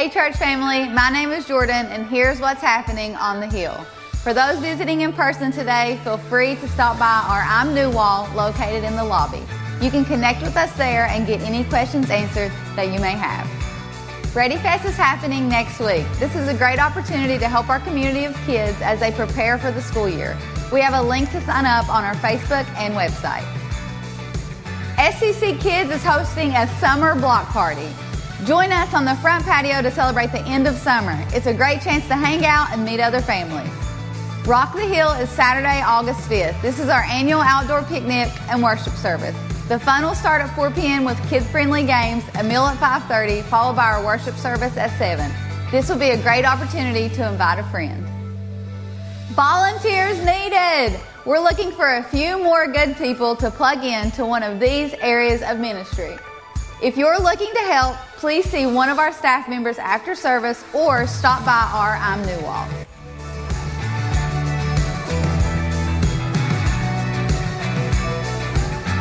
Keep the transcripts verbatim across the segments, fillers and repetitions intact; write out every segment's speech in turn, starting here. Hey church family, my name is Jordan and here's what's happening on the Hill. For those visiting in person today, feel free to stop by our I'm New wall located in the lobby. You can connect with us there and get any questions answered that you may have. ReadyFest is happening next week. This is a great opportunity to help our community of kids as they prepare for the school year. We have a link to sign up on our Facebook and website. S C C Kids is hosting a summer block party. Join us on the front patio to celebrate the end of summer. It's a great chance to hang out and meet other families. Rock the Hill is Saturday, August fifth. This is our annual outdoor picnic and worship service. The fun will start at four p.m. with kid-friendly games, a meal at five thirty, followed by our worship service at seven. This will be a great opportunity to invite a friend. Volunteers needed! We're looking for a few more good people to plug in to one of these areas of ministry. If you're looking to help, please see one of our staff members after service or stop by our I'm New wall.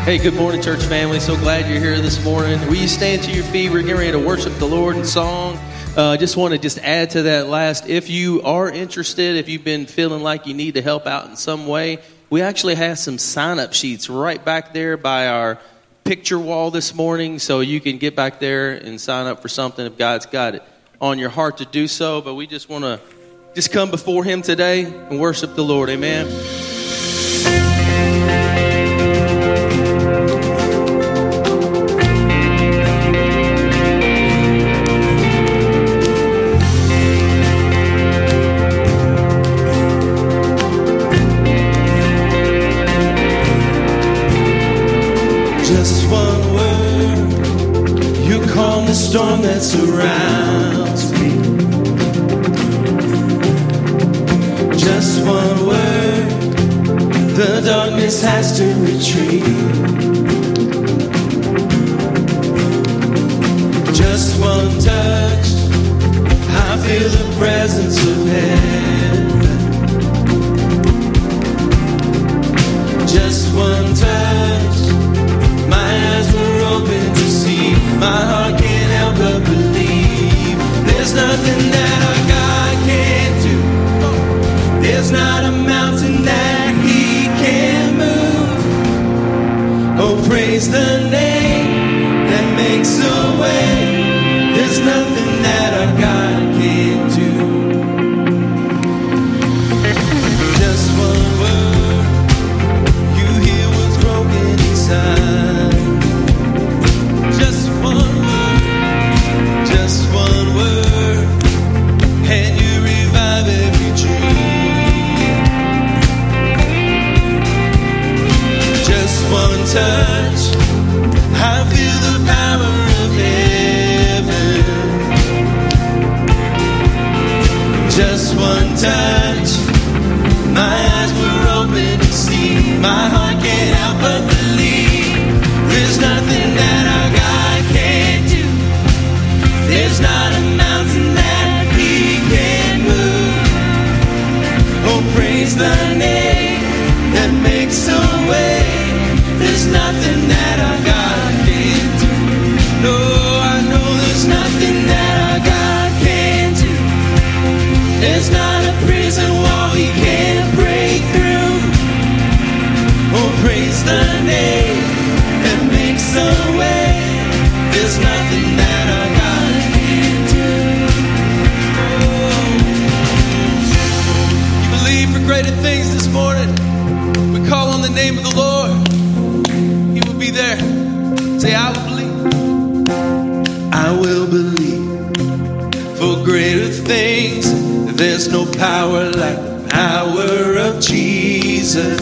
Hey, good morning, church family. So glad you're here this morning. Will you stand to your feet? We're getting ready to worship the Lord in song. I uh, just want to just add to that last, if you are interested, if you've been feeling like you need to help out in some way, we actually have some sign-up sheets right back there by our picture wall this morning, so you can get back there and sign up for something if God's got it on your heart to do so. But we just want to just come before him today and worship the Lord. Amen. Storm that surrounds me. Just one word, the darkness has to retreat. Just one touch, I feel the presence of heaven. Just one touch, my eyes were open to see. My heart can't but believe there's nothing that our God can't do. There's not a mountain that he can't move. Oh, praise the name that makes a way. There's nothing that our God can't do. Just one word, you hear what's broken inside. Just one word. Just one word, and you revive every dream. Just one touch, I feel the power of heaven. Just one touch, my eyes were open to see. My heart can't help but believe there's nothing that I got. There's not a mountain that he can move. Oh, praise the name that makes a way. There's nothing that our God can't do. No, I know there's nothing that our God can't do. There's not a prison wall he can't break through. Oh, praise the name that makes a way. There's nothing that our God greater things this morning. We call on the name of the Lord. He will be there. Say, I will believe. I will believe for greater things. There's no power like the power of Jesus.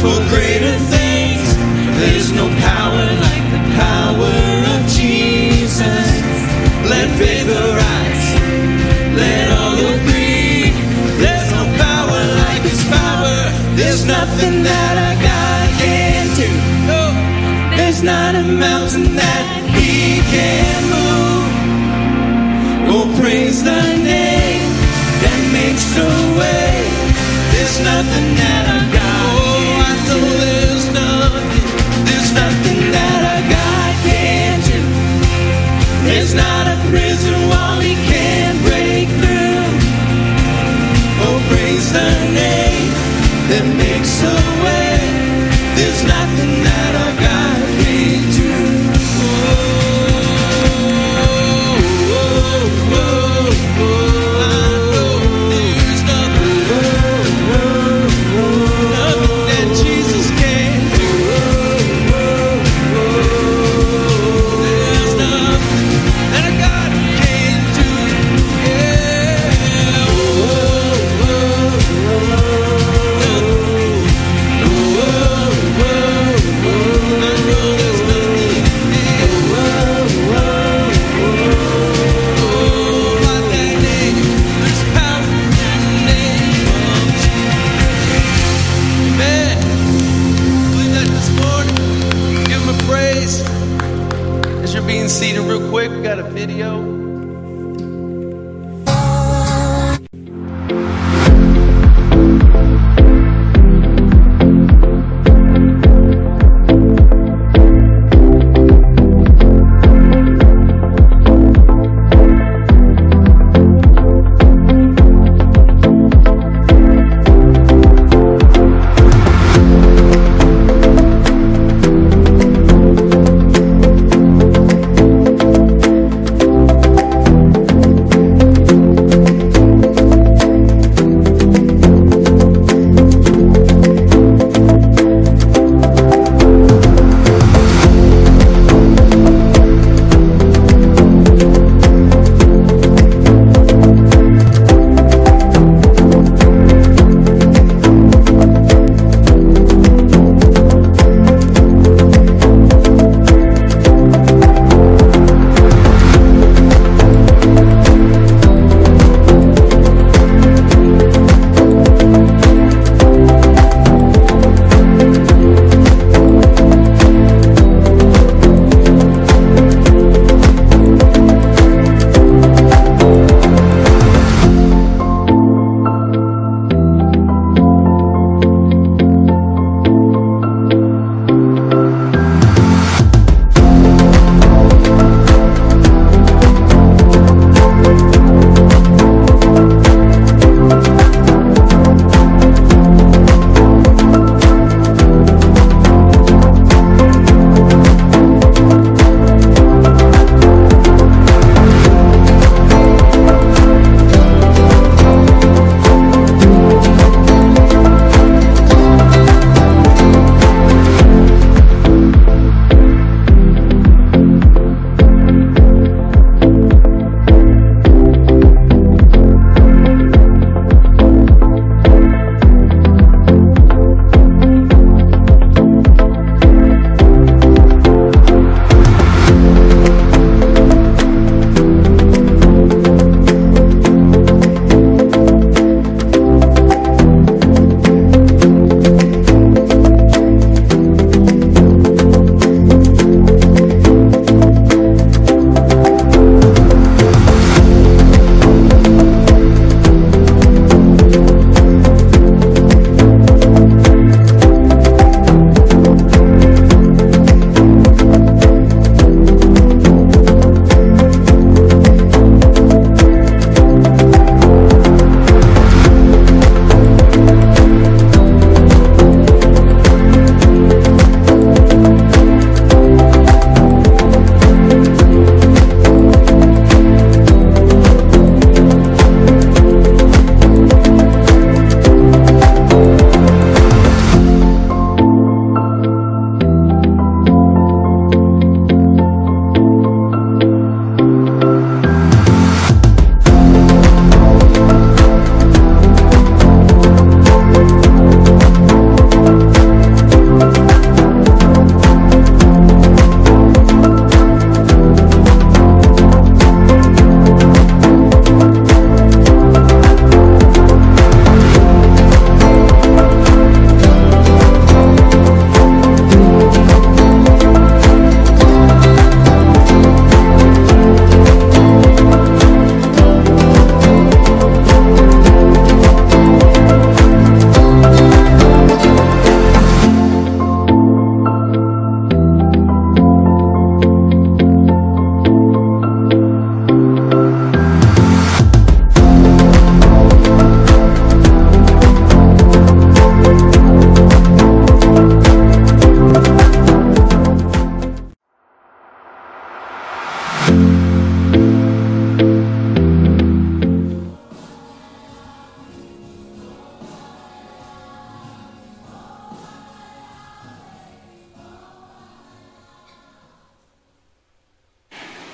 for greater things. There's no power like the power of Jesus. Let faith arise. that a God can do. No, there's not a mountain that He can move. Oh, praise the name that makes a way. There's nothing that a God can do. Oh, I know there's nothing. There's nothing that a God can do. There's not a prison wall He can't break through. Oh, praise the name that makes a way. There's nothing that our God can do. Oh, oh, oh, oh. I know there's nothing, oh, oh, oh, nothing that Jesus can do. Oh, oh, oh, there's nothing that our God can do. Yeah. Oh, oh, oh, oh. Being seated real quick, we got a video.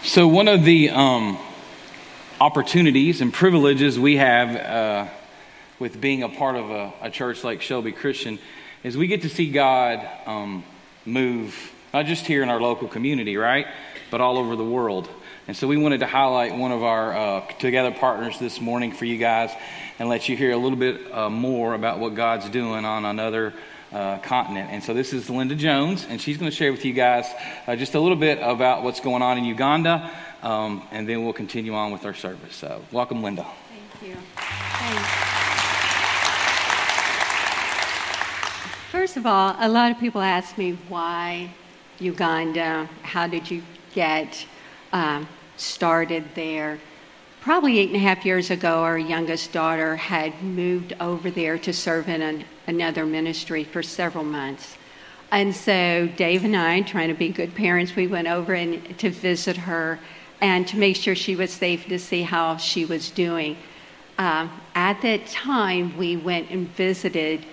So one of the um, opportunities and privileges we have uh, with being a part of a, a church like Shelby Christian is we get to see God um, move, not just here in our local community, right, but all over the world. And so we wanted to highlight one of our uh, Together partners this morning for you guys and let you hear a little bit uh, more about what God's doing on another Uh, continent. And so this is Linda Jones, and she's going to share with you guys uh, just a little bit about what's going on in Uganda, um, and then we'll continue on with our service. So welcome, Linda. Thank you. Thanks. First of all, a lot of people ask me why Uganda, how did you get um, started there? Probably eight and a half years ago, our youngest daughter had moved over there to serve in an, another ministry for several months. And so Dave and I, trying to be good parents, we went over and to visit her and to make sure she was safe, to see how she was doing. Um, at that time, we went and visited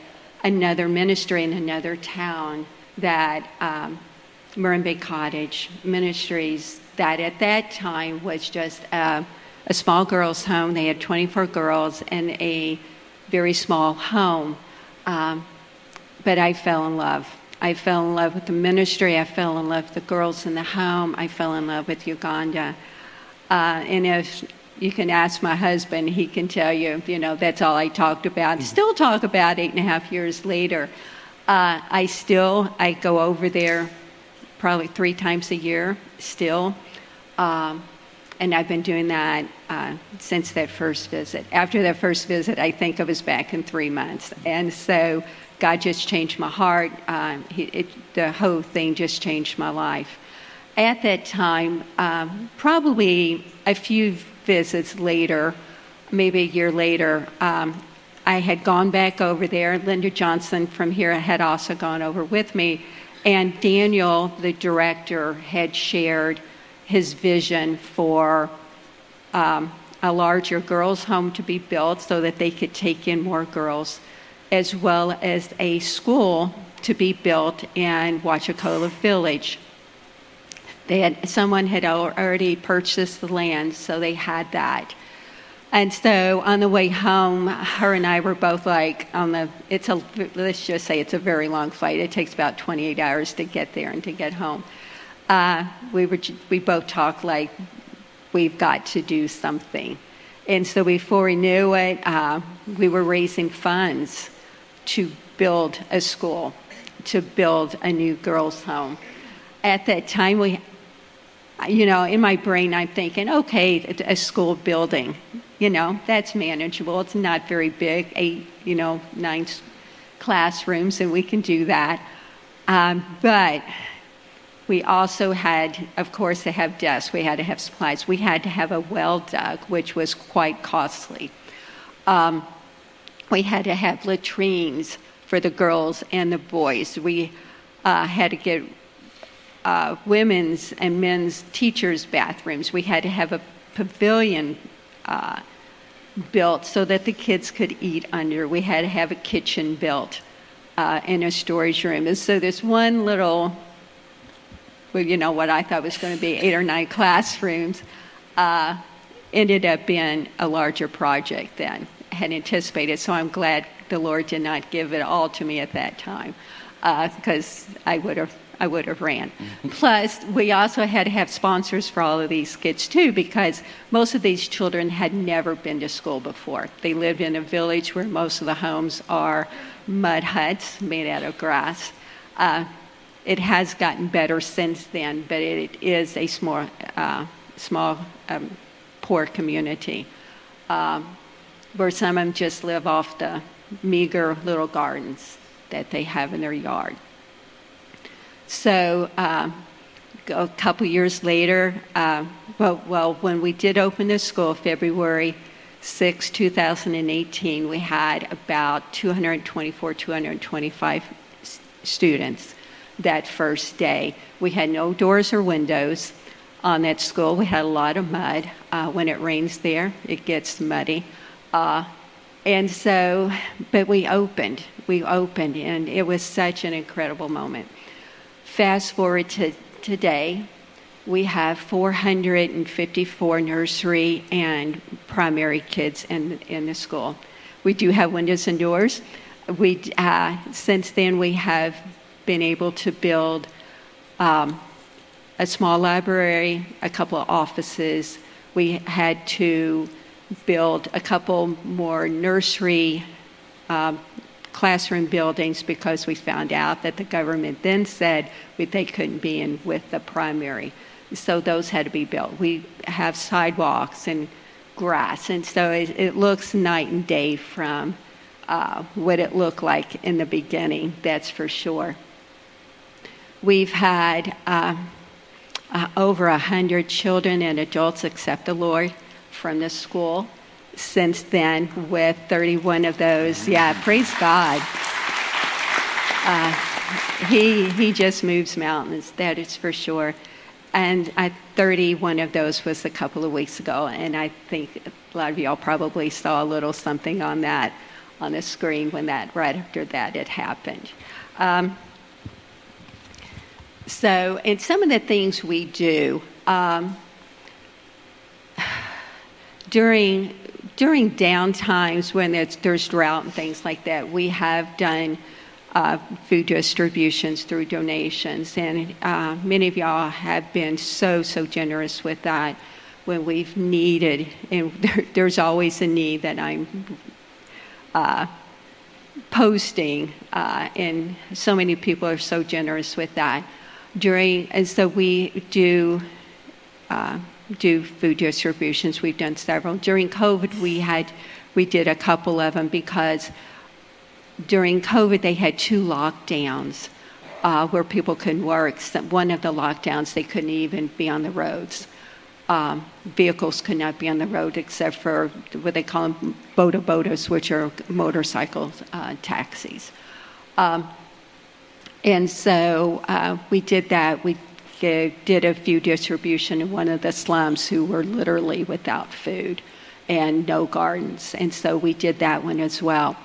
another ministry in another town, that um, Merimbe Bay Cottage Ministries, that at that time was just a, a small girls' home. They had twenty-four girls in a very small home. Um, but I fell in love. I fell in love with the ministry. I fell in love with the girls in the home. I fell in love with Uganda. Uh, and if you can ask my husband, he can tell you, you know, that's all I talked about. Mm-hmm. Still talk about eight and a half years later. Uh, I still, I go over there probably three times a year still. Um, and I've been doing that Uh, since that first visit. After that first visit, I think I was back in three months. And so God just changed my heart. Uh, he, it, the whole thing just changed my life. At that time, um, probably a few visits later, maybe a year later, um, I had gone back over there. Linda Johnson from here had also gone over with me. And Daniel, the director, had shared his vision for Um, a larger girls' home to be built so that they could take in more girls, as well as a school to be built in Wachocola Village. They had, someone had already purchased the land, so they had that. And so on the way home, her and I were both like, on the, it's a, let's just say it's a very long flight. It takes about twenty-eight hours to get there and to get home. Uh, we were, we both talked like, we've got to do something. And so before we knew it, uh, we were raising funds to build a school, to build a new girls' home. At that time, we, you know, in my brain, I'm thinking, okay, a school building, you know, that's manageable. It's not very big, eight, you know, nine classrooms, and we can do that. Um, but... We also had, of course, to have desks. We had to have supplies. We had to have a well dug, which was quite costly. Um, we had to have latrines for the girls and the boys. We uh, had to get uh, women's and men's teachers' bathrooms. We had to have a pavilion uh, built so that the kids could eat under. We had to have a kitchen built uh, and a storage room. And so there's one little... Well, you know, what I thought was going to be eight or nine classrooms uh, ended up being a larger project than I had anticipated. So I'm glad the Lord did not give it all to me at that time, because uh, I would have I would have ran. Plus, we also had to have sponsors for all of these kids too, because most of these children had never been to school before. They lived in a village where most of the homes are mud huts made out of grass. Uh, It has gotten better since then, but it is a small, uh, small, um, poor community um, where some of them just live off the meager little gardens that they have in their yard. So um, a couple years later, uh, well, well, when we did open the school February sixth, two thousand eighteen, we had about two hundred twenty-four, two hundred twenty-five students. That first day, we had no doors or windows on that school. We had a lot of mud. Uh, when it rains there, it gets muddy. Uh, and so, but we opened. We opened, and it was such an incredible moment. Fast forward to today, we have four hundred fifty-four nursery and primary kids in, in the school. We do have windows and doors. We, uh, since then, we have been able to build um, a small library, a couple of offices. We had to build a couple more nursery um, classroom buildings because we found out that the government then said we, they couldn't be in with the primary. So those had to be built. We have sidewalks and grass, and so it, it looks night and day from uh, what it looked like in the beginning, that's for sure. We've had uh, uh, over one hundred children and adults accept the Lord from the school since then, with thirty-one of those. Yeah, praise God. Uh, he, he just moves mountains, that is for sure. And I, thirty-one of those was a couple of weeks ago, and I think a lot of y'all probably saw a little something on that on the screen when that, right after that, it happened. Um, so, and some of the things we do, um, during during downtimes when there's, there's drought and things like that, we have done Uh, food distributions through donations, and uh, many of y'all have been so so generous with that when we've needed, and there, there's always a need that I'm uh, posting, uh, and so many people are so generous with that during, and so we do uh, do food distributions. We've done several during COVID. We had we did a couple of them because during COVID, they had two lockdowns uh, where people couldn't work. So one of the lockdowns, they couldn't even be on the roads. Um, vehicles could not be on the road except for what they call them, boda-bodas, which are motorcycle uh, taxis. Um, and so uh, we did that. We gave, did a few distribution in one of the slums who were literally without food and no gardens. And so we did that one as well.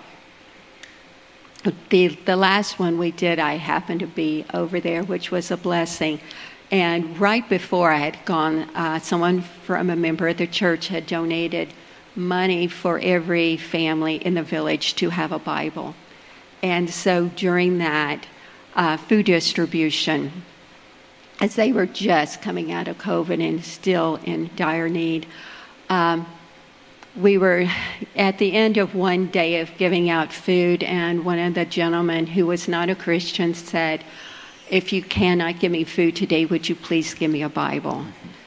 The, the last one we did, I happened to be over there, which was a blessing. And right before I had gone, uh, someone from a member of the church had donated money for every family in the village to have a Bible. And so during that uh, food distribution, as they were just coming out of COVID and still in dire need, um, we were at the end of one day of giving out food, and one of the gentlemen who was not a Christian said, "If you cannot give me food today, would you please give me a Bible?"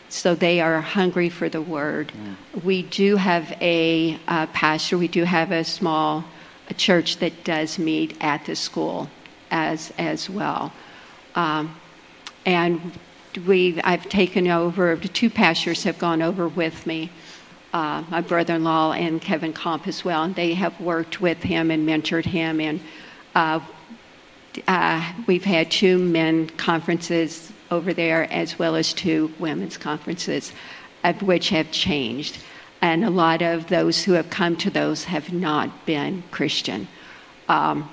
So they are hungry for the Word. Yeah. We do have a uh, pastor, we do have a small a church that does meet at the school as as well. Um, and we, I've taken over, the two pastors have gone over with me. Uh, my brother-in-law and Kevin Comp as well, and they have worked with him and mentored him. And uh, uh, we've had two men conferences over there as well as two women's conferences, of which have changed. And a lot of those who have come to those have not been Christian. Um,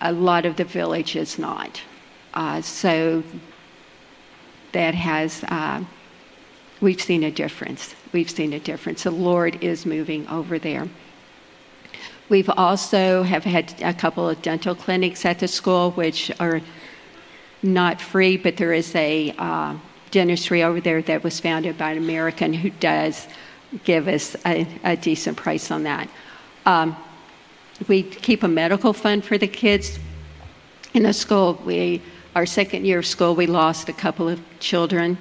a lot of the village is not. Uh, so that has... Uh, We've seen a difference. We've seen a difference. The Lord is moving over there. We've also have had a couple of dental clinics at the school, which are not free, but there is a uh, dentistry over there that was founded by an American who does give us a, a decent price on that. Um, we keep a medical fund for the kids in the school. We, our second year of school, we lost a couple of children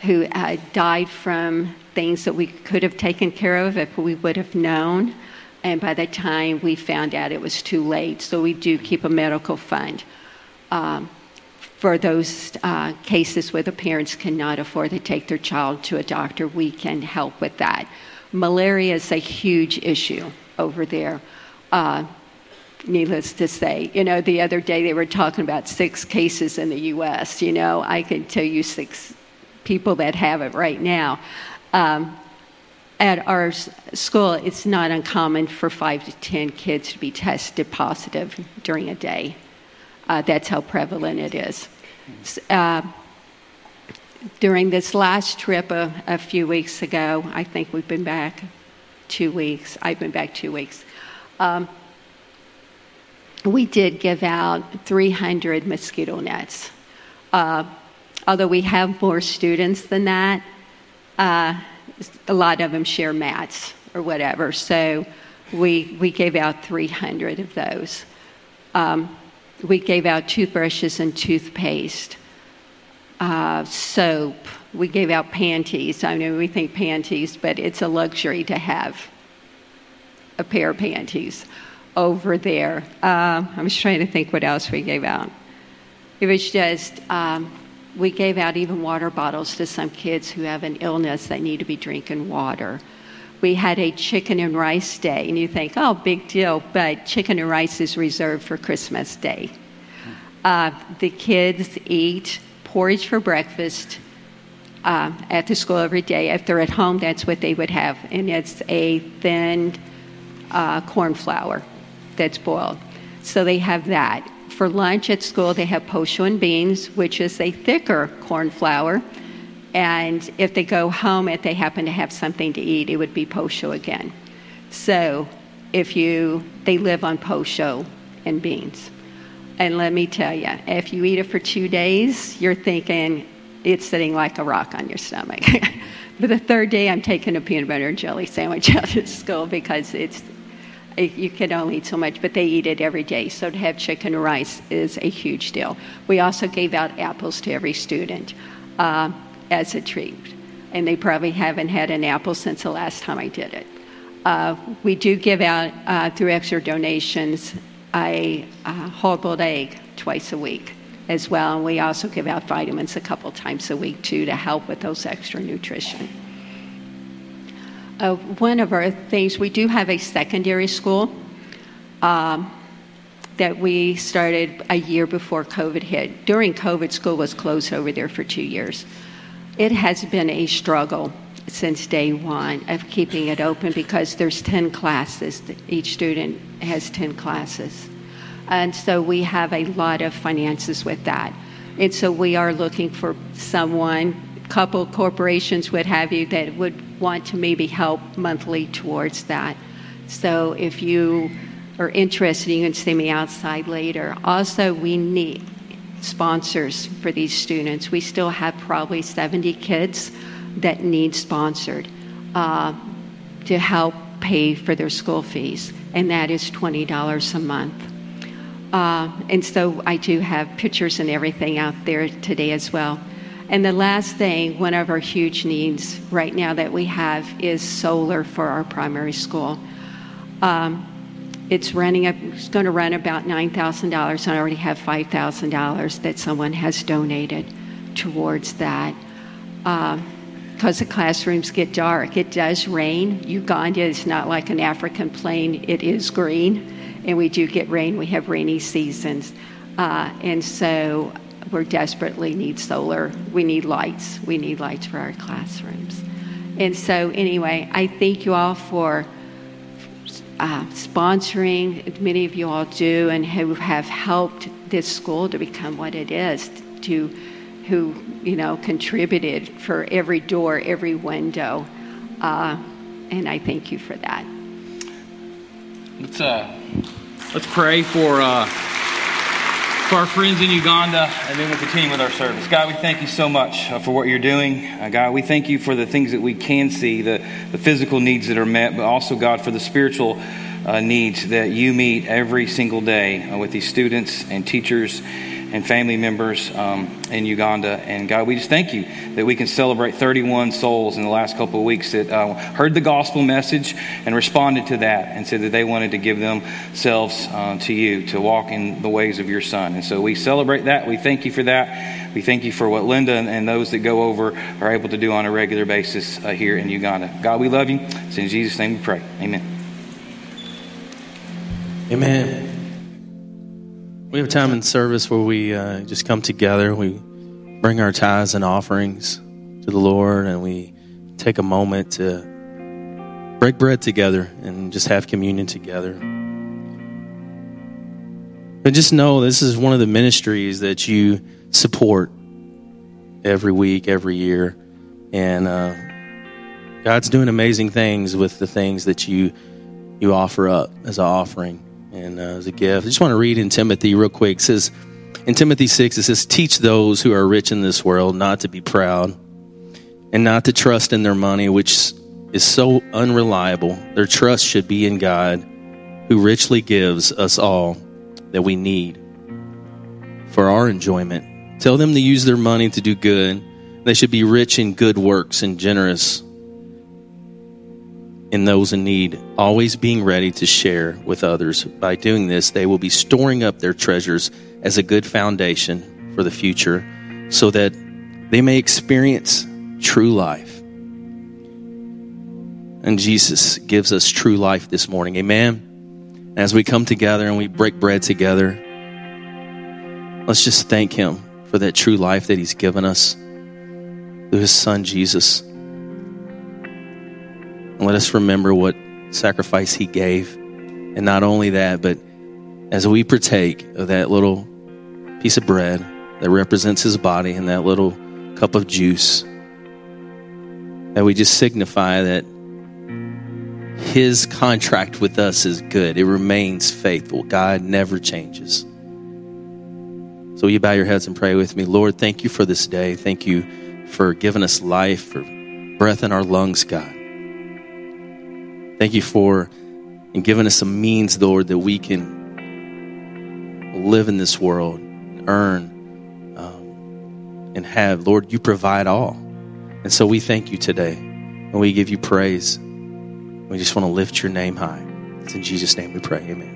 who uh, died from things that we could have taken care of if we would have known. And by the time we found out, it was too late. So we do keep a medical fund um, for those uh, cases where the parents cannot afford to take their child to a doctor. We can help with that. Malaria is a huge issue over there. Uh, Needless to say, you know, the other day they were talking about six cases in the U S You know, I can tell you six people that have it right now. Um, at our school, it's not uncommon for five to ten kids to be tested positive during a day. Uh, that's how prevalent it is. Uh, during this last trip a, a few weeks ago, I think we've been back two weeks. I've been back two weeks. Um, we did give out three hundred mosquito nets. Uh, although we have more students than that, uh, a lot of them share mats or whatever. So we we gave out three hundred of those. Um, we gave out toothbrushes and toothpaste, uh, soap. We gave out panties. I know we think panties, but it's a luxury to have a pair of panties over there. Uh, I'm just trying to think what else we gave out. It was just, um, we gave out even water bottles to some kids who have an illness that need to be drinking water. We had a chicken and rice day, and you think, oh, big deal, but chicken and rice is reserved for Christmas Day. Uh, the kids eat porridge for breakfast uh, at the school every day. If they're at home, that's what they would have, and it's a thin uh, corn flour that's boiled. So they have that. For lunch at school, they have pocho and beans, which is a thicker corn flour. And if they go home, if they happen to have something to eat, it would be pocho again. So if you, they live on pocho and beans. And let me tell you, if you eat it for two days, you're thinking it's sitting like a rock on your stomach. But the third day, I'm taking a peanut butter and jelly sandwich out of school because it's, you can only eat so much, but they eat it every day. So to have chicken and rice is a huge deal. We also gave out apples to every student uh, as a treat, and they probably haven't had an apple since the last time I did it. Uh, we do give out, uh, through extra donations, a, a hard-boiled egg twice a week as well, and we also give out vitamins a couple times a week, too, to help with those extra nutrition. Uh, one of our things, we do have a secondary school um, that we started a year before COVID hit. During COVID, school was closed over there for two years. It has been a struggle since day one of keeping it open because there's ten classes. Each student has ten classes. And so we have a lot of finances with that. And so we are looking for someone, couple corporations, what have you, that would want to maybe help monthly towards that. So if you are interested, you can see me outside later. Also, we need sponsors for these students. We still have probably seventy kids that need sponsored uh, to help pay for their school fees, and that is twenty dollars a month. Uh, and so I do have pictures and everything out there today as well. And the last thing, one of our huge needs right now that we have is solar for our primary school. Um, it's running up, it's going to run about nine thousand dollars, and I already have five thousand dollars that someone has donated towards that. Because um, the classrooms get dark. It does rain. Uganda is not like an African plain. It is green, and we do get rain. We have rainy seasons. Uh, and so... we desperately need solar. We need lights. We need lights for our classrooms. And so anyway, I thank you all for uh, sponsoring. Many of you all do and who have helped this school to become what it is, to who, you know, contributed for every door, every window. Uh, and I thank you for that. Let's, uh, let's pray for... Uh... for our friends in Uganda, and then we'll continue with our service. God, we thank you so much uh, for what you're doing. Uh, God, we thank you for the things that we can see, the, the physical needs that are met, but also, God, for the spiritual uh, needs that you meet every single day uh, with these students and teachers and family members um, in Uganda. And God, we just thank you that we can celebrate thirty-one souls in the last couple of weeks that uh, heard the gospel message and responded to that and said that they wanted to give themselves uh, to you, to walk in the ways of your Son. And so we celebrate that. We thank you for that. We thank you for what Linda and, and those that go over are able to do on a regular basis uh, here in Uganda. God, we love you. It's in Jesus' name we pray. Amen. Amen. We have time in service where we uh, just come together. We bring our tithes and offerings to the Lord, and we take a moment to break bread together and just have communion together. And just know this is one of the ministries that you support. every week, every year. And uh, God's doing amazing things with the things that you you offer up as an offering and uh, as a gift. I just want to read in Timothy real quick. It says, in Timothy six, it says, teach those who are rich in this world not to be proud and not to trust in their money, which is so unreliable. Their trust should be in God, who richly gives us all that we need for our enjoyment. Tell them to use their money to do good. They should be rich in good works and generous in those in need, always being ready to share with others. By doing this, they will be storing up their treasures as a good foundation for the future, so that they may experience true life. And Jesus gives us true life this morning. Amen. As we come together and we break bread together, let's just thank him for that true life that he's given us through his son Jesus. And let us remember what sacrifice he gave. And not only that, but as we partake of that little piece of bread that represents his body and that little cup of juice, that we just signify that his contract with us is good. It remains faithful. God never changes. So will you bow your heads and pray with me? Lord, thank you for this day. Thank you for giving us life, for breath in our lungs, God. Thank you for and giving us a means, Lord, that we can live in this world, earn, um, and have. Lord, you provide all. And so we thank you today, and we give you praise. We just want to lift your name high. It's in Jesus' name we pray. Amen.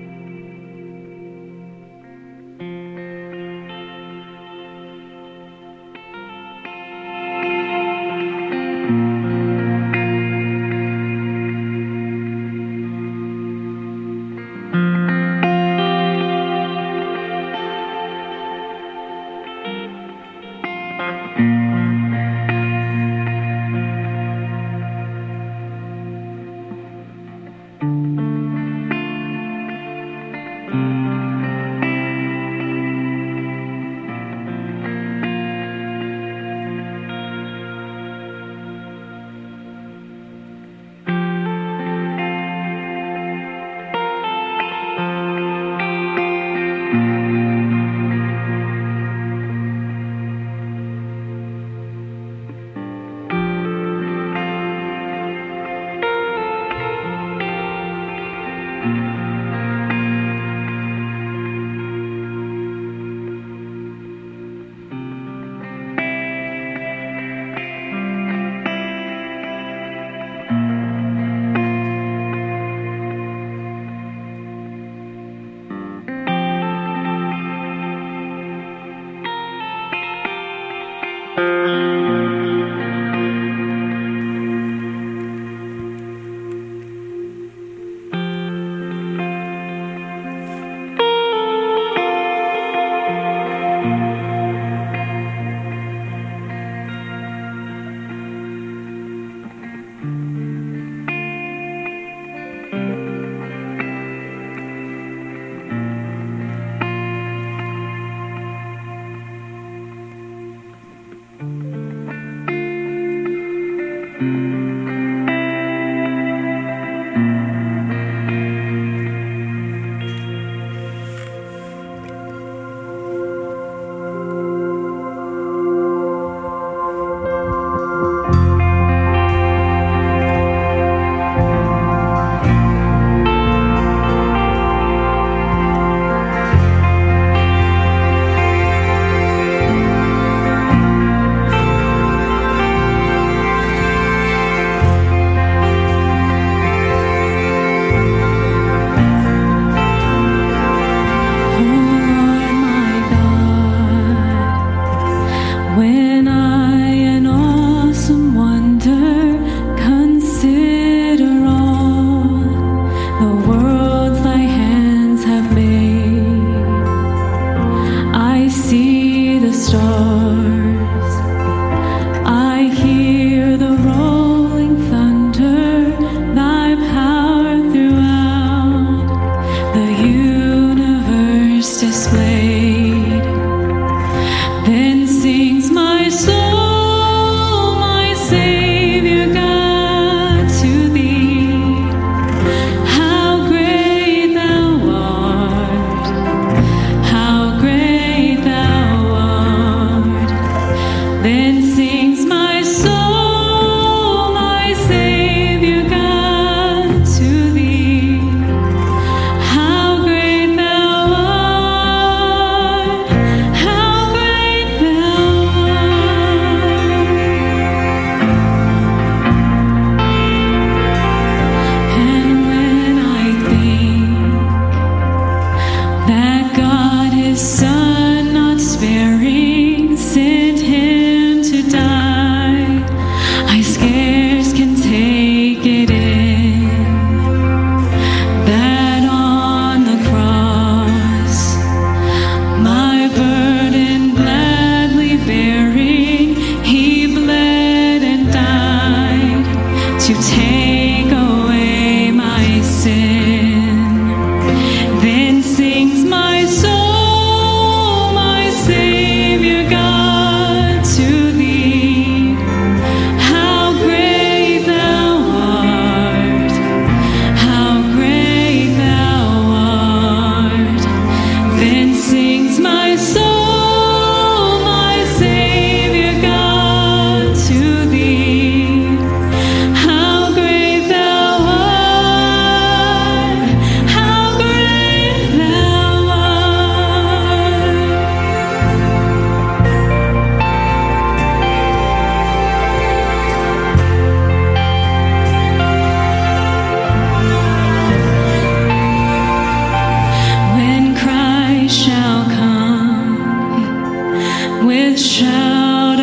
Dismayed, then sings my soul. About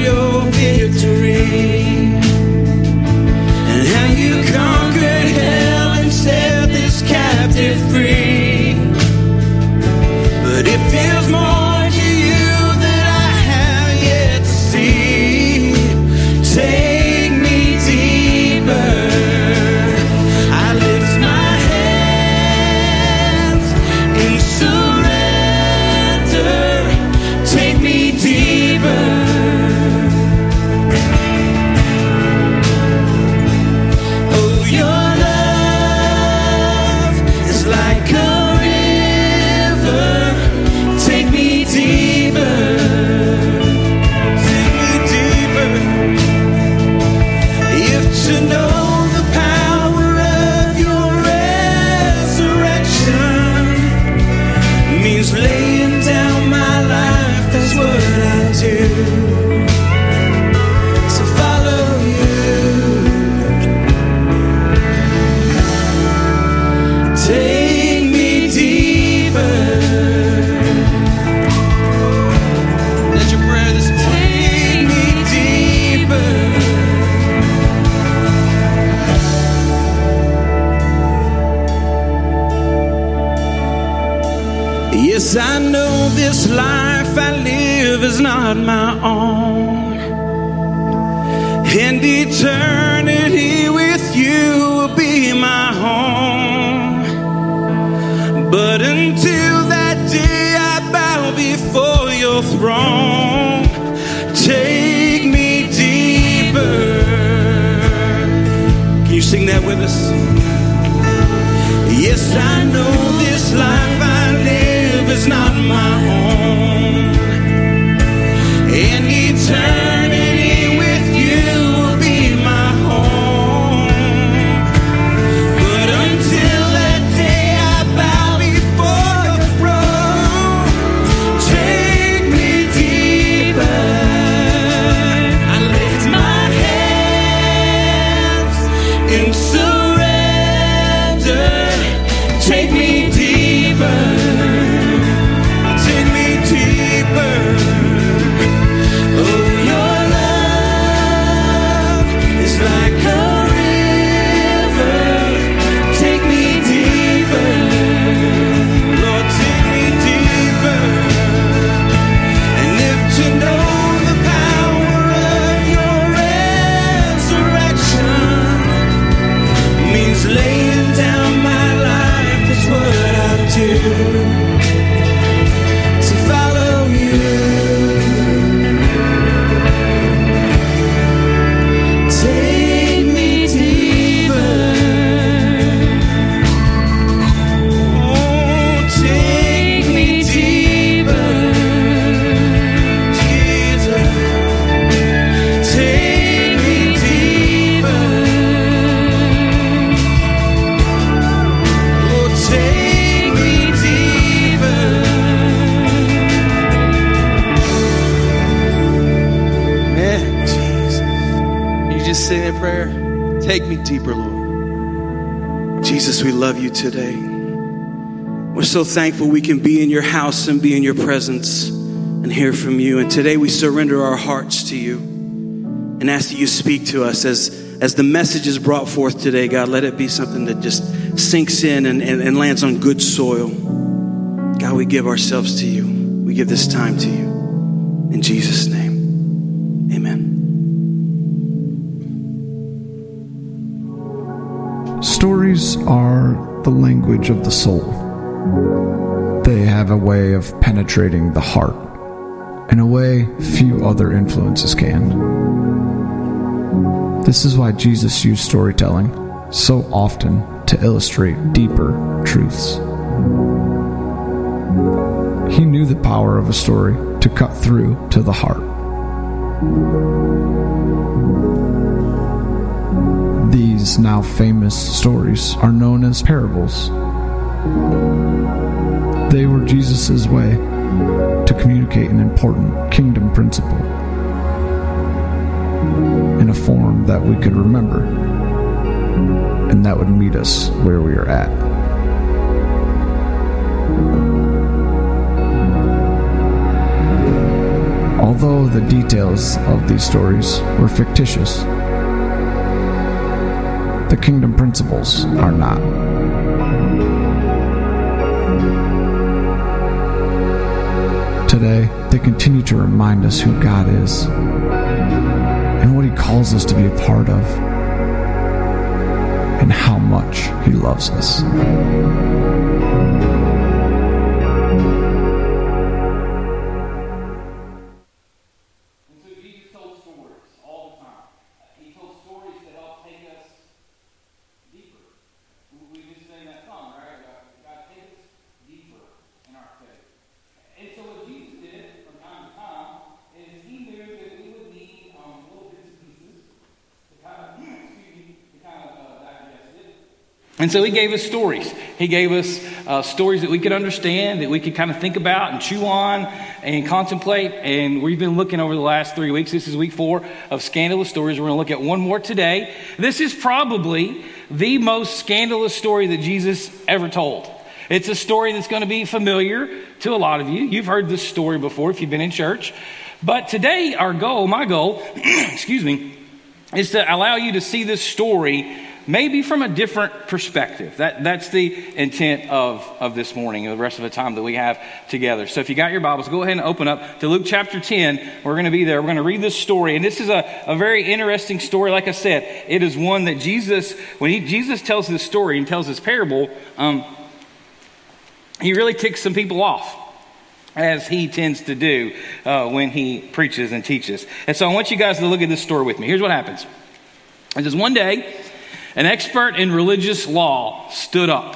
your victory and how you come. This life I live is not my own. And eternity with you will be my home. But until that day I bow before your throne. Take me deeper. Can you sing that with us? Yes, I know this life I live is not my own. And eternity with you will be my home. But until that day I bow before the throne. Take me deeper. I lift my hands in surrender. Take me deeper. Take me deeper, Lord. Jesus, we love you today. We're so thankful we can be in your house and be in your presence and hear from you. And today we surrender our hearts to you and ask that you speak to us. As, as the message is brought forth today, God, let it be something that just sinks in and, and, and lands on good soil. God, we give ourselves to you. We give this time to you. In Jesus' name, amen. Stories are the language of the soul. They have a way of penetrating the heart in a way few other influences can. This is why Jesus used storytelling so often to illustrate deeper truths. He knew the power of a story to cut through to the heart. These now famous stories are known as parables. They were Jesus' way to communicate an important kingdom principle in a form that we could remember and that would meet us where we are at. Although the details of these stories were fictitious, the kingdom principles are not. Today, they continue to remind us who God is and what He calls us to be a part of and how much He loves us. And so he gave us stories. He gave us uh, stories that we could understand, that we could kind of think about and chew on and contemplate. And we've been looking over the last three weeks. This is week four of Scandalous Stories. We're going to look at one more today. This is probably the most scandalous story that Jesus ever told. It's a story that's going to be familiar to a lot of you. You've heard this story before if you've been in church. But today our goal, my goal, excuse me, is to allow you to see this story maybe from a different perspective. That, that's the intent of, of this morning, the rest of the time that we have together. So if you got your Bibles, go ahead and open up to Luke chapter ten. We're going to be there. We're going to read this story. And this is a, a very interesting story. Like I said, it is one that Jesus, when he, Jesus tells this story and tells this parable, um, he really ticks some people off, as he tends to do uh, when he preaches and teaches. And so I want you guys to look at this story with me. Here's what happens. It says, one day, an expert in religious law stood up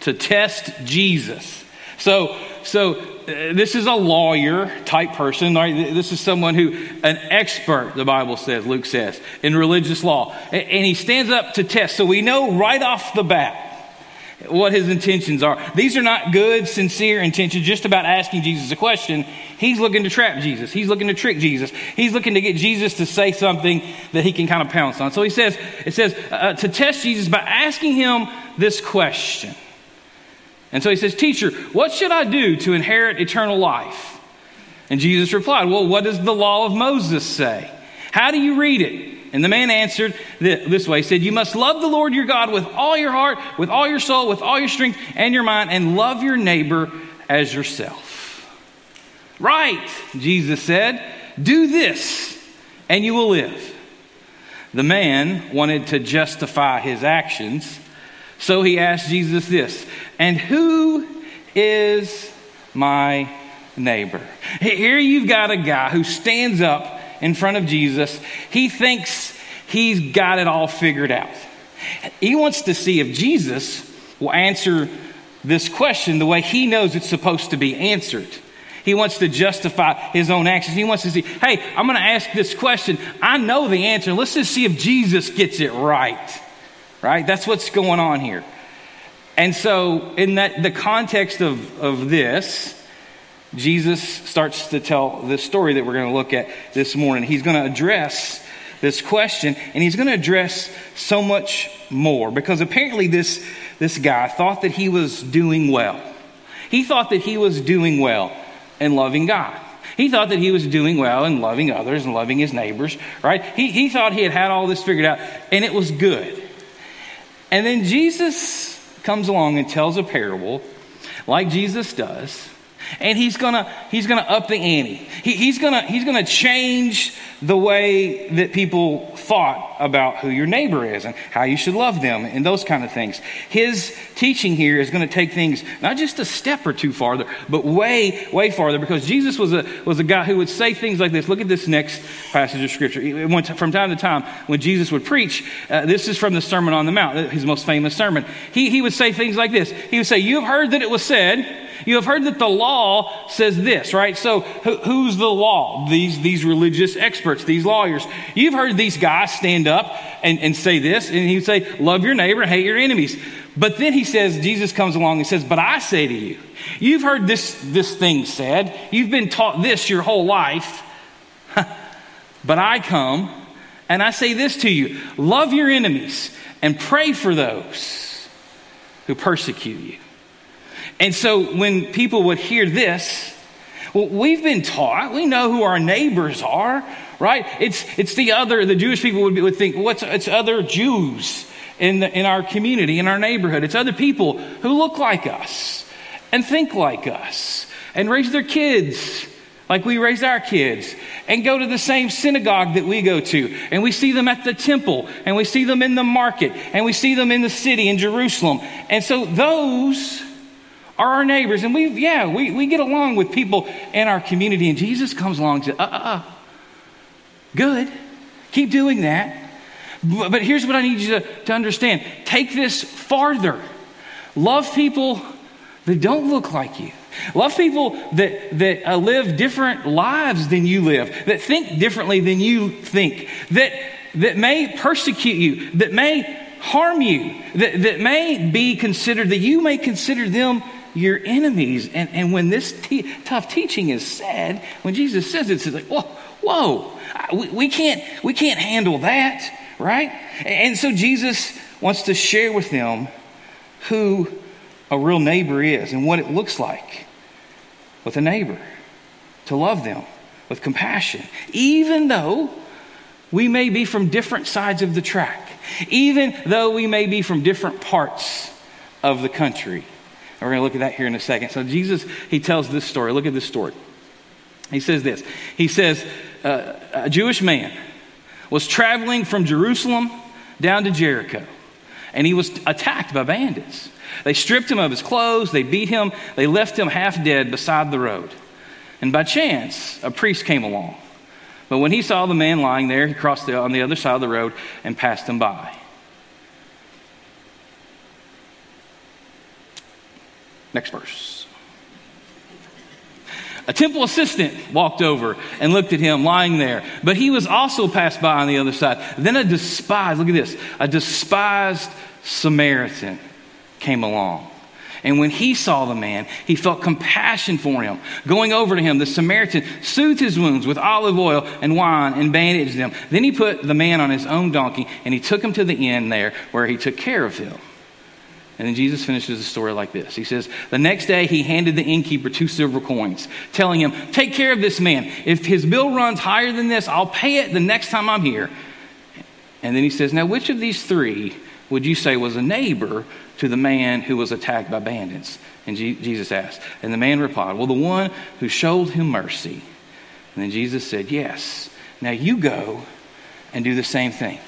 to test Jesus. So, so uh, this is a lawyer type person, right? This is someone who, an expert, the Bible says, Luke says, in religious law. And, and he stands up to test. So we know right off the bat what his intentions are. These are not good, sincere intentions, just about asking Jesus a question. He's looking to trap Jesus. He's looking to trick Jesus. He's looking to get Jesus to say something that he can kind of pounce on. So he says, it says, uh, to test Jesus by asking him this question. And so he says, "Teacher, what should I do to inherit eternal life?" And Jesus replied, "Well, what does the law of Moses say? How do you read it?" And the man answered this way. He said, "You must love the Lord your God with all your heart, with all your soul, with all your strength and your mind, and love your neighbor as yourself." "Right," Jesus said, "do this and you will live." The man wanted to justify his actions, so he asked Jesus this, "And who is my neighbor?" Here you've got a guy who stands up in front of Jesus. He thinks he's got it all figured out. He wants to see if Jesus will answer this question the way he knows it's supposed to be answered. He wants to justify his own actions. He wants to see, hey, I'm going to ask this question. I know the answer. Let's just see if Jesus gets it right. Right? That's what's going on here. And so in that the context of, of this, Jesus starts to tell this story that we're going to look at this morning. He's going to address this question, and he's going to address so much more, because apparently this, this guy thought that he was doing well. He thought that he was doing well in loving God. He thought that he was doing well in loving others and loving his neighbors, right? He, he thought he had had all this figured out, and it was good. And then Jesus comes along and tells a parable, like Jesus does, and he's gonna he's gonna up the ante. He, he's gonna he's gonna change the way that people thought about who your neighbor is and how you should love them and those kind of things. His teaching here is going to take things not just a step or two farther, but way way farther, because Jesus was a was a guy who would say things like this. Look at this next passage of scripture. It went to, from time to time when Jesus would preach, uh, this is from the Sermon on the Mount, his most famous sermon. He he would say things like this. He would say, "You have heard that it was said." You have heard that the law says this, right? So who, who's the law? These these religious experts, these lawyers. You've heard these guys stand up and, and say this. And he would say, love your neighbor, hate your enemies. But then he says, Jesus comes along and says, but I say to you, you've heard this, this thing said. You've been taught this your whole life. But I come and I say this to you. Love your enemies and pray for those who persecute you. And so when people would hear this, well, we've been taught, we know who our neighbors are, right? It's it's the other, the Jewish people would, be, would think, what's well, it's other Jews in the, in our community, in our neighborhood. It's other people who look like us and think like us and raise their kids like we raise our kids and go to the same synagogue that we go to. And we see them at the temple, and we see them in the market, and we see them in the city in Jerusalem. And so those are our neighbors, and we yeah we, we get along with people in our community. And Jesus comes along and says, uh uh uh, good, keep doing that. But, but here's what I need you to, to understand: take this farther. Love people that don't look like you. Love people that that uh, live different lives than you live, that think differently than you think, that that may persecute you, that may harm you, that that may be considered that you may consider them your enemies. And, and when this te- tough teaching is said, when Jesus says it, it's like, whoa, whoa, I, we, we can't, we can't handle that, right? And so Jesus wants to share with them who a real neighbor is and what it looks like with a neighbor, to love them with compassion, even though we may be from different sides of the track, even though we may be from different parts of the country. We're going to look at that here in a second. So Jesus, he tells this story. Look at this story. He says this. He says, uh, a Jewish man was traveling from Jerusalem down to Jericho, and he was attacked by bandits. They stripped him of his clothes. They beat him. They left him half dead beside the road. And by chance, a priest came along. But when he saw the man lying there, he crossed the, on the other side of the road and passed him by. Next verse. A temple assistant walked over and looked at him lying there, but he was also passed by on the other side. Then a despised, look at this, a despised Samaritan came along. And when he saw the man, he felt compassion for him. Going over to him, the Samaritan soothed his wounds with olive oil and wine and bandaged them. Then he put the man on his own donkey and he took him to the inn there where he took care of him. And then Jesus finishes the story like this. He says, the next day he handed the innkeeper two silver coins, telling him, take care of this man. If his bill runs higher than this, I'll pay it the next time I'm here. And then he says, now which of these three would you say was a neighbor to the man who was attacked by bandits? And G- Jesus asked. And the man replied, well, the one who showed him mercy. And then Jesus said, yes, now you go and do the same thing.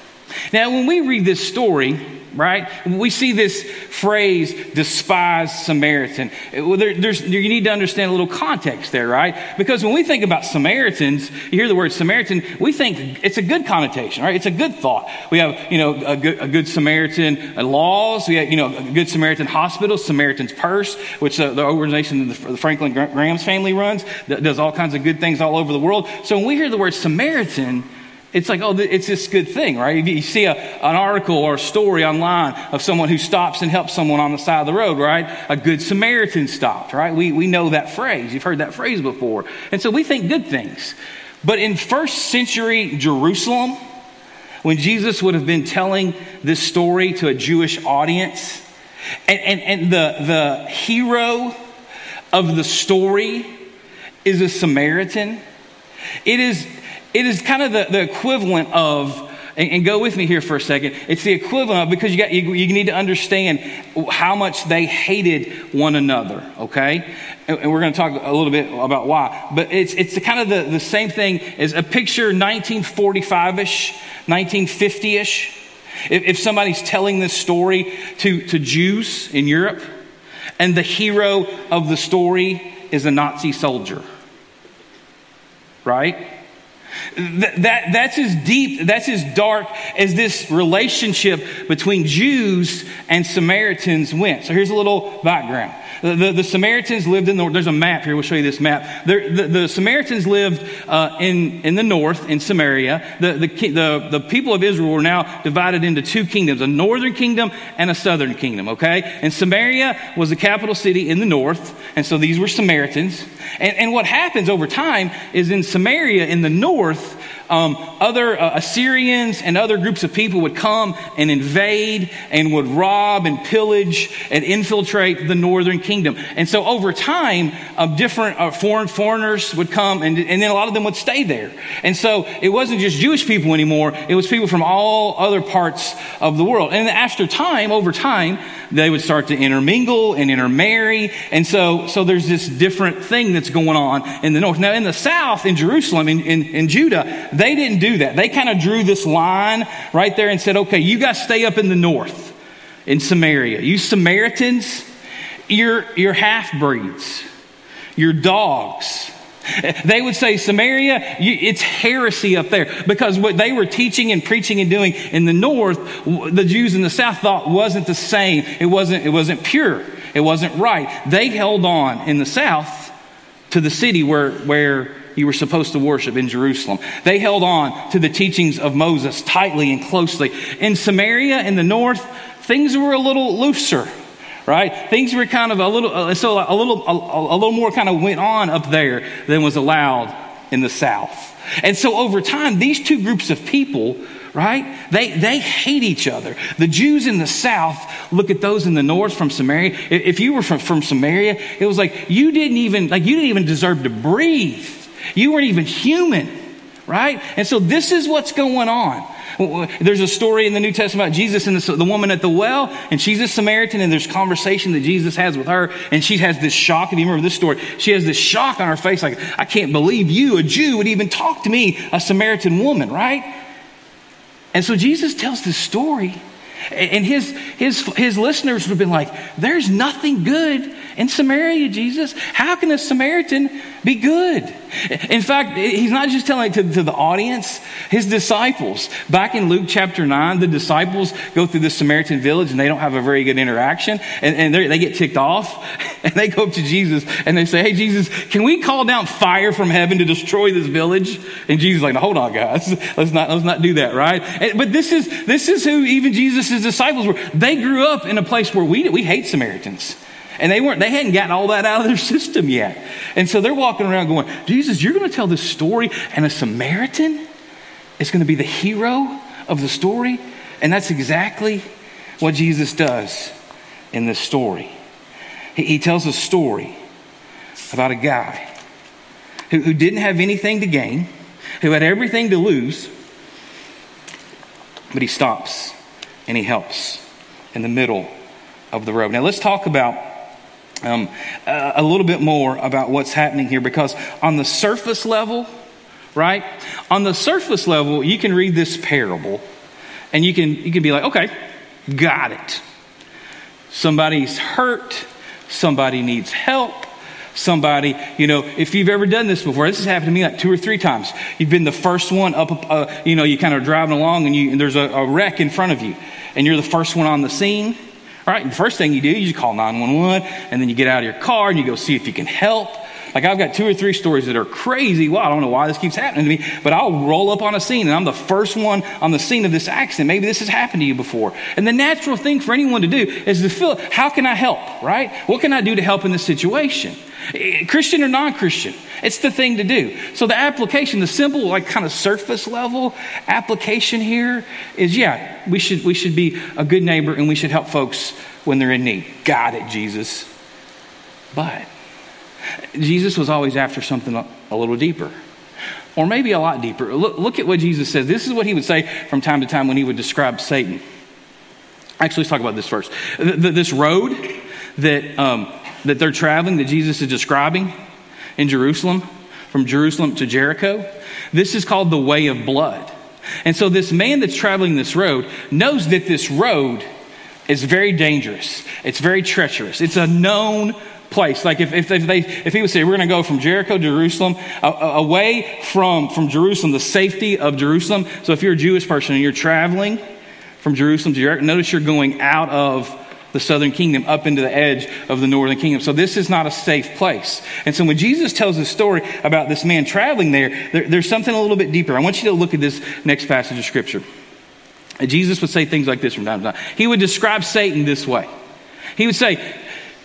Now, when we read this story, right, we see this phrase, despised Samaritan. Well, there, there's, you need to understand a little context there, right? Because when we think about Samaritans, you hear the word Samaritan, we think it's a good connotation, right? It's a good thought. We have, you know, a good, a good Samaritan laws. We have, you know, a good Samaritan hospital, Samaritan's Purse, which the, the organization that the Franklin Graham's family runs, that does all kinds of good things all over the world. So when we hear the word Samaritan, it's like, oh, it's this good thing, right? You see a, an article or a story online of someone who stops and helps someone on the side of the road, right? A good Samaritan stopped, right? We we know that phrase. You've heard that phrase before. And so we think good things. But in first century Jerusalem, when Jesus would have been telling this story to a Jewish audience, and, and, and the, the hero of the story is a Samaritan, it is... It is kind of the, the equivalent of, and, and go with me here for a second, it's the equivalent of, because you got you, you need to understand how much they hated one another, okay? And, and we're going to talk a little bit about why. But it's it's kind of the, the same thing as a picture nineteen forty-five-ish, nineteen fifty-ish. If, if somebody's telling this story to, to Jews in Europe, and the hero of the story is a Nazi soldier, right? That, that that's as deep, that's as dark as this relationship between Jews and Samaritans went. So here's a little background. The, the, the Samaritans lived in the north. There's a map here. We'll show you this map. The, the, the Samaritans lived uh, in in the north in Samaria. The, the the the people of Israel were now divided into two kingdoms: a northern kingdom and a southern kingdom. Okay, and Samaria was the capital city in the north, and so these were Samaritans. And and what happens over time is in Samaria in the north, um, other uh, Assyrians and other groups of people would come and invade and would rob and pillage and infiltrate the northern kingdom. Kingdom. And so over time, uh, different uh, foreign foreigners would come, and, and then a lot of them would stay there. And so it wasn't just Jewish people anymore. It was people from all other parts of the world. And after time, over time, they would start to intermingle and intermarry. And so, so there's this different thing that's going on in the north. Now in the south, in Jerusalem, in, in, in Judah, they didn't do that. They kind of drew this line right there and said, okay, you guys stay up in the north, in Samaria. You Samaritans, Your, your half-breeds, your dogs. They would say, Samaria, you, it's heresy up there. Because what they were teaching and preaching and doing in the north, the Jews in the south thought wasn't the same. It wasn't, it wasn't pure. It wasn't right. They held on in the south to the city where, where you were supposed to worship in Jerusalem. They held on to the teachings of Moses tightly and closely. In Samaria, in the north, things were a little looser. Right, things were kind of a little, uh, so a little, a, a little more kind of went on up there than was allowed in the south. And so over time, these two groups of people, right, they they hate each other. The Jews in the south look at those in the north from Samaria. If you were from, from Samaria, it was like you didn't even like you didn't even deserve to breathe. You weren't even human. right? And so this is what's going on. There's a story in the New Testament about Jesus and the woman at the well, and she's a Samaritan, and there's conversation that Jesus has with her, and she has this shock. If you remember this story, she has this shock on her face, like, I can't believe you, a Jew, would even talk to me, a Samaritan woman, right? And so Jesus tells this story, and his his his listeners would have been like, there's nothing good in Samaria, Jesus. How can a Samaritan be good? In fact, he's not just telling it to, to the audience, his disciples. Back in Luke chapter nine, the disciples go through the Samaritan village and they don't have a very good interaction. And, and they get ticked off and they go up to Jesus and they say, hey, Jesus, can we call down fire from heaven to destroy this village? And Jesus is like, no, hold on, guys. Let's not, let's not do that, right? And, but this is, this is who even Jesus' disciples were. They grew up in a place where we, we hate Samaritans. And they weren't, they hadn't gotten all that out of their system yet. And so they're walking around going, Jesus, you're going to tell this story, and a Samaritan is going to be the hero of the story? And that's exactly what Jesus does in this story. He, he tells a story about a guy who, who didn't have anything to gain, who had everything to lose, but he stops and he helps in the middle of the road. Now let's talk about Um, uh, a little bit more about what's happening here, because on the surface level, right? On the surface level, you can read this parable and you can you can be like, okay, got it. Somebody's hurt, somebody needs help, somebody, you know, if you've ever done this before, this has happened to me like two or three times. You've been the first one up, uh, you know, you kind of driving along and, you, and there's a, a wreck in front of you and you're the first one on the scene. All right, the first thing you do, you just call nine one one, and then you get out of your car and you go see if you can help. Like, I've got two or three stories that are crazy. Well, I don't know why this keeps happening to me, but I'll roll up on a scene and I'm the first one on the scene of this accident. Maybe this has happened to you before. And the natural thing for anyone to do is to feel, how can I help, right? What can I do to help in this situation? Christian or non-Christian, it's the thing to do. So the application, the simple, like kind of surface level application here is, yeah, we should we should be a good neighbor and we should help folks when they're in need. Got it, Jesus. But Jesus was always after something a little deeper, or maybe a lot deeper. Look, look at what Jesus says. This is what he would say from time to time when he would describe Satan. Actually, let's talk about this first. This road that... Um, that they're traveling, that Jesus is describing in Jerusalem, from Jerusalem to Jericho. This is called the way of blood. And so this man that's traveling this road knows that this road is very dangerous. It's very treacherous. It's a known place. Like if, if, if they, if he would say, we're going to go from Jericho to Jerusalem, uh, away from, from Jerusalem, the safety of Jerusalem. So if you're a Jewish person and you're traveling from Jerusalem to Jericho, notice you're going out of the southern kingdom up into the edge of the northern kingdom. So this is not a safe place. And so when Jesus tells this story about this man traveling there, there there's something a little bit deeper. I want you to look at this next passage of scripture. Jesus would say things like this from time to time. He would describe Satan this way. He would say,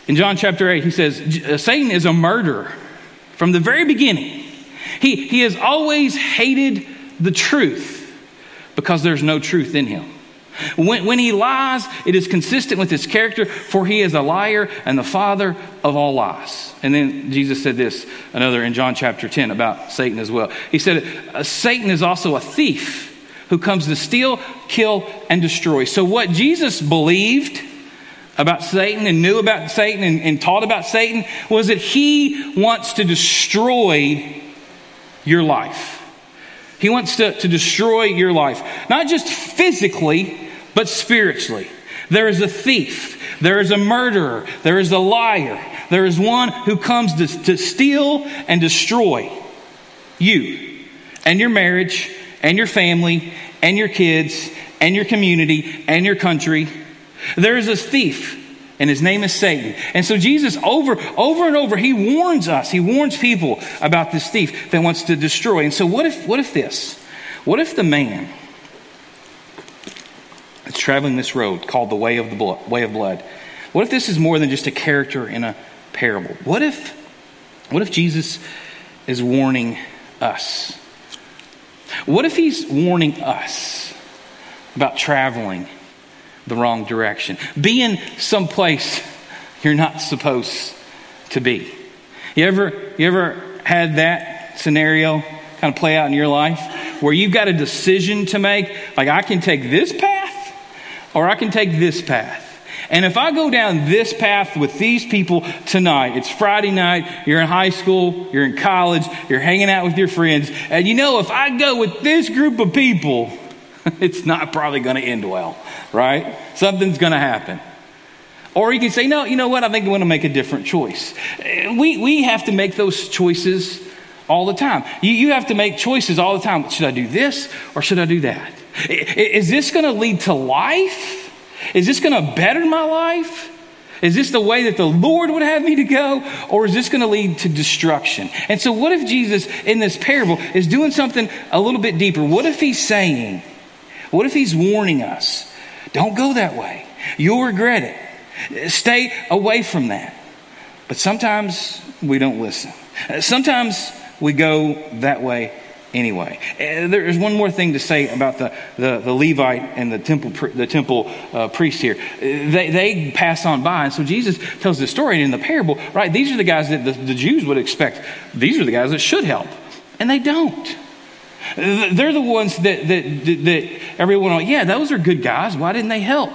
in John chapter eight, he says, Satan is a murderer from the very beginning. He, he has always hated the truth because there's no truth in him. When, when he lies, it is consistent with his character, for he is a liar and the father of all lies. And then Jesus said this, another in John chapter ten about Satan as well. He said, Satan is also a thief who comes to steal, kill, and destroy. So what Jesus believed about Satan and knew about Satan and, and taught about Satan was that he wants to destroy your life. He wants to, to destroy your life, not just physically, but spiritually. There is a thief. There is a murderer. There is a liar. There is one who comes to, to steal and destroy you and your marriage and your family and your kids and your community and your country. There is a thief, and his name is Satan. And so Jesus, over, over and over, he warns us. He warns people about this thief that wants to destroy. And so what if, what if this? What if the man that's traveling this road called the way of the blood, way of blood? What if this is more than just a character in a parable? What if, what if Jesus is warning us? What if he's warning us about traveling the wrong direction, being someplace you're not supposed to be? You ever, you ever had that scenario kind of play out in your life where you've got a decision to make. Like, I can take this path or I can take this path. And if I go down this path with these people tonight, it's Friday night, you're in high school, you're in college, you're hanging out with your friends, and you know if I go with this group of people, it's not probably going to end well, right? Something's going to happen. Or you can say, no, you know what? I think I'm going to make a different choice. We we have to make those choices all the time. You, you have to make choices all the time. Should I do this or should I do that? Is this going to lead to life? Is this going to better my life? Is this the way that the Lord would have me to go? Or is this going to lead to destruction? And so what if Jesus in this parable is doing something a little bit deeper? What if he's saying, what if he's warning us? Don't go that way. You'll regret it. Stay away from that. But sometimes we don't listen. Sometimes we go that way anyway. There's one more thing to say about the, the, the Levite and the temple the temple uh, priest here. They, they pass on by. And so Jesus tells this story and in the parable, right? These are the guys that the, the Jews would expect. These are the guys that should help. And they don't. They're the ones that, that, that, that everyone, like, yeah, those are good guys. Why didn't they help?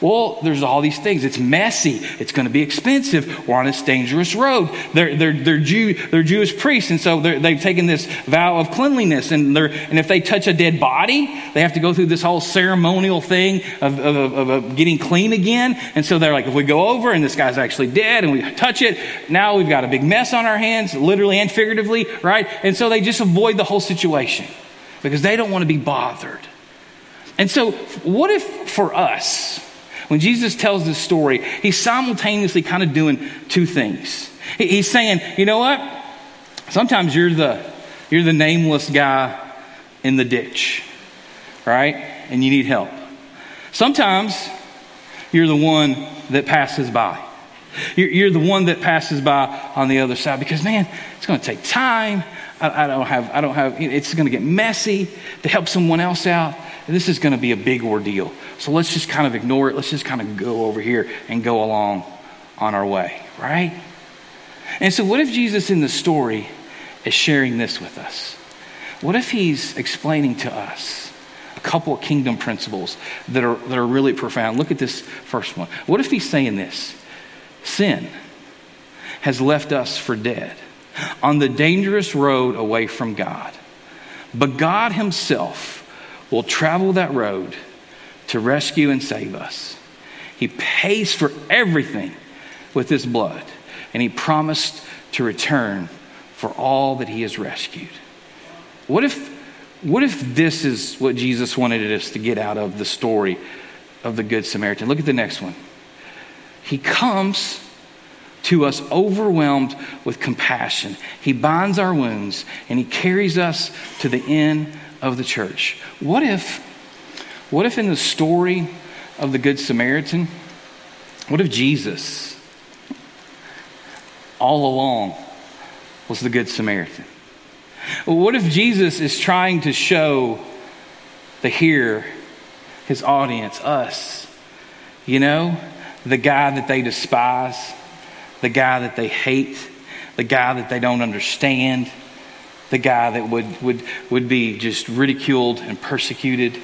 Well, there's all these things. It's messy. It's going to be expensive. We're on this dangerous road. They're they're they're, Jew, they're Jewish priests, and so they've taken this vow of cleanliness. And they're and if they touch a dead body, they have to go through this whole ceremonial thing of of, of of getting clean again. And so they're like, if we go over and this guy's actually dead, and we touch it, now we've got a big mess on our hands, literally and figuratively, right? And so they just avoid the whole situation because they don't want to be bothered. And so, what if for us? When Jesus tells this story, he's simultaneously kind of doing two things. He's saying, you know what? Sometimes you're the you're the nameless guy in the ditch, right? And you need help. Sometimes you're the one that passes by. You're, you're the one that passes by on the other side because, man, it's going to take time. I, I don't have. I don't have. It's going to get messy to help someone else out. This is going to be a big ordeal. So let's just kind of ignore it. Let's just kind of go over here and go along on our way, right? And so what if Jesus in the story is sharing this with us? What if he's explaining to us a couple of kingdom principles that are, that are really profound? Look at this first one. What if he's saying this? Sin has left us for dead on the dangerous road away from God. But God himself will travel that road to rescue and save us. He pays for everything with his blood, and he promised to return for all that he has rescued. What if, what if this is what Jesus wanted us to get out of the story of the Good Samaritan? Look at the next one. He comes to us overwhelmed with compassion. He binds our wounds, and he carries us to the end of the church. What if, what if in the story of the Good Samaritan, what if Jesus all along was the Good Samaritan? What if Jesus is trying to show the hearer, his audience, us, you know, the guy that they despise, the guy that they hate, the guy that they don't understand, the guy that would, would, would be just ridiculed and persecuted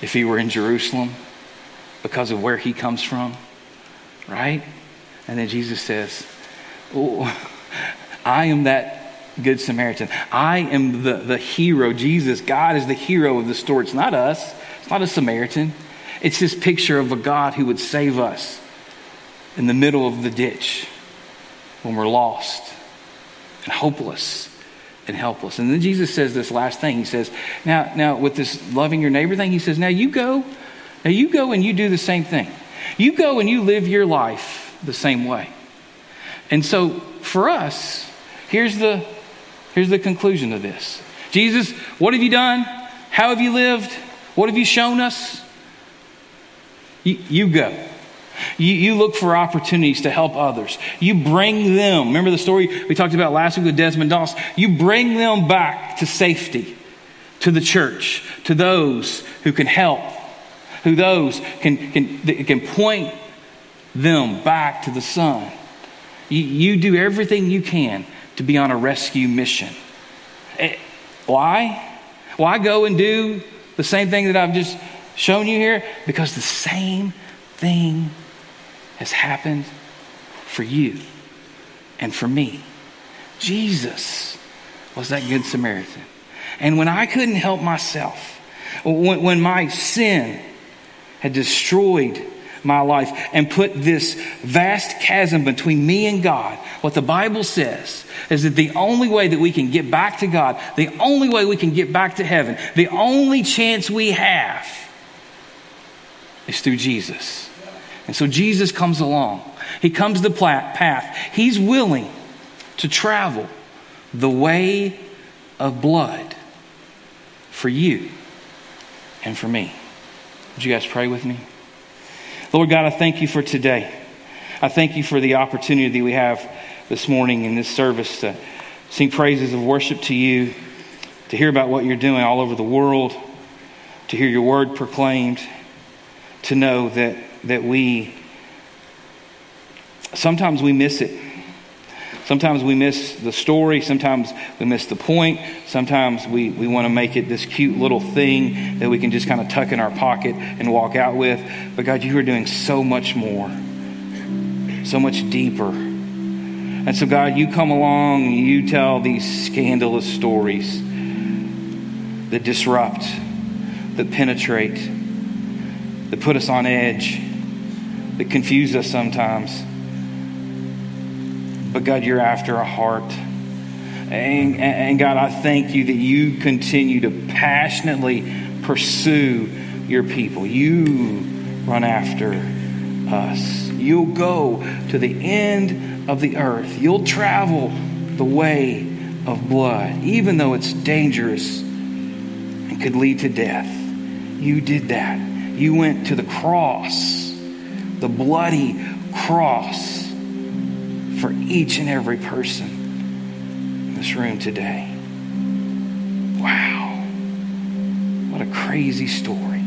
if he were in Jerusalem because of where he comes from, right? And then Jesus says, oh, I am that Good Samaritan. I am the, the hero. Jesus, God is the hero of the story. It's not us. It's not a Samaritan. It's this picture of a God who would save us in the middle of the ditch when we're lost and hopeless and helpless. And then Jesus says this last thing. He says, now, now with this loving your neighbor thing, he says, now you go, now you go and you do the same thing. You go and you live your life the same way. And so for us, here's the, here's the conclusion of this. Jesus, what have you done? How have you lived? What have you shown us? You, you go. You, you look for opportunities to help others. You bring them. Remember the story we talked about last week with Desmond Doss? You bring them back to safety, to the church, to those who can help, who those can can can point them back to the Son. You, you do everything you can to be on a rescue mission. Why? Why go and do the same thing that I've just shown you here? Because the same thing has happened for you and for me. Jesus was that Good Samaritan. And when I couldn't help myself, when, when my sin had destroyed my life and put this vast chasm between me and God, what the Bible says is that the only way that we can get back to God, the only way we can get back to heaven, the only chance we have is through Jesus. And so Jesus comes along. He comes the path. He's willing to travel the way of blood for you and for me. Would you guys pray with me? Lord God, I thank you for today. I thank you for the opportunity that we have this morning in this service to sing praises of worship to you, to hear about what you're doing all over the world, to hear your word proclaimed, to know that that we, sometimes we miss it. Sometimes we miss the story. Sometimes we miss the point. Sometimes we, we want to make it this cute little thing that we can just kind of tuck in our pocket and walk out with. But God, you are doing so much more, so much deeper. And so God, you come along and you tell these scandalous stories that disrupt, that penetrate, that put us on edge, that confuse us sometimes. But God, you're after a heart. And, and God, I thank you that you continue to passionately pursue your people. You run after us. You'll go to the end of the earth. You'll travel the way of blood, even though it's dangerous and could lead to death. You did that. You went to the cross, the bloody cross, for each and every person in this room today. Wow. What a crazy story.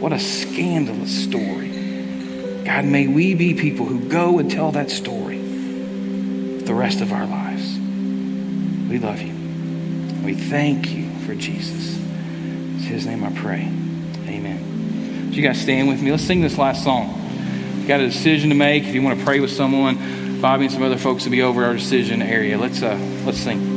What a scandalous story. God, may we be people who go and tell that story the rest of our lives. We love you. We thank you for Jesus. It's his name I pray. Amen. Would you guys stand with me? Let's sing this last song. You've got a decision to make. If you want to pray with someone, Bobby and some other folks will be over our decision area. Let's uh, let's sing.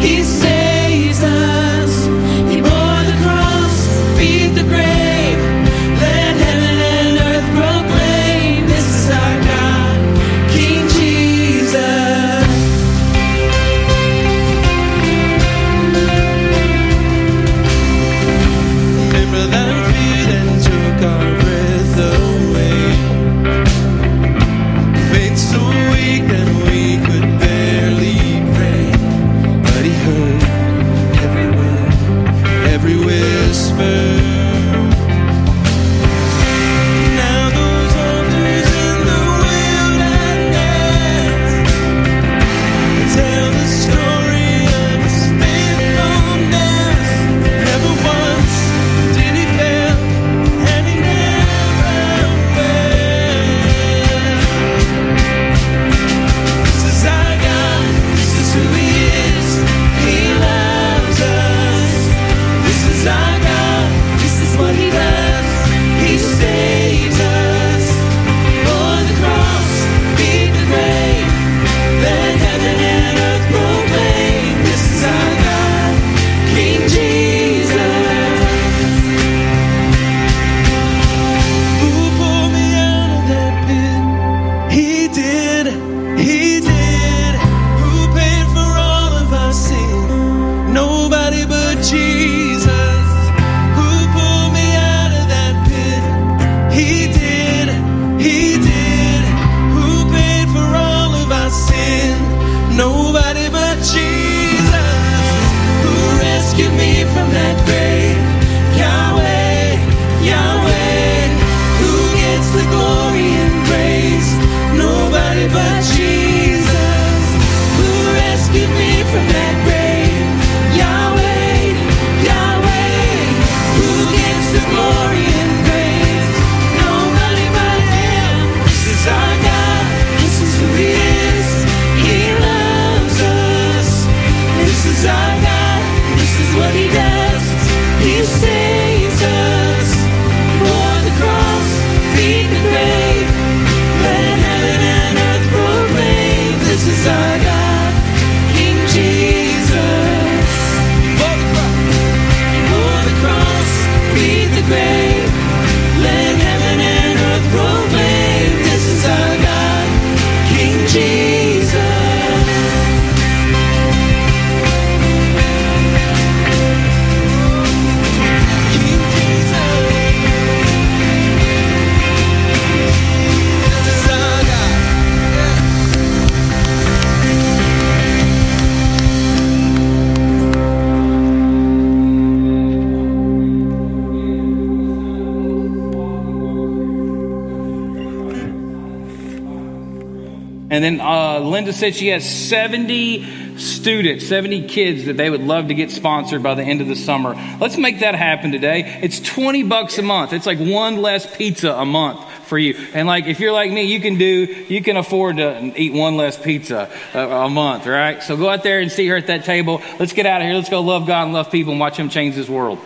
He saves us. He bore the cross, beat the grave. And then uh, Linda said she has seventy students, seventy kids that they would love to get sponsored by the end of the summer. Let's make that happen today. It's twenty bucks a month. It's like one less pizza a month for you. And like, if you're like me, you can do, you can afford to eat one less pizza a, a month, right? So go out there and see her at that table. Let's get out of here. Let's go love God and love people and watch Him change this world.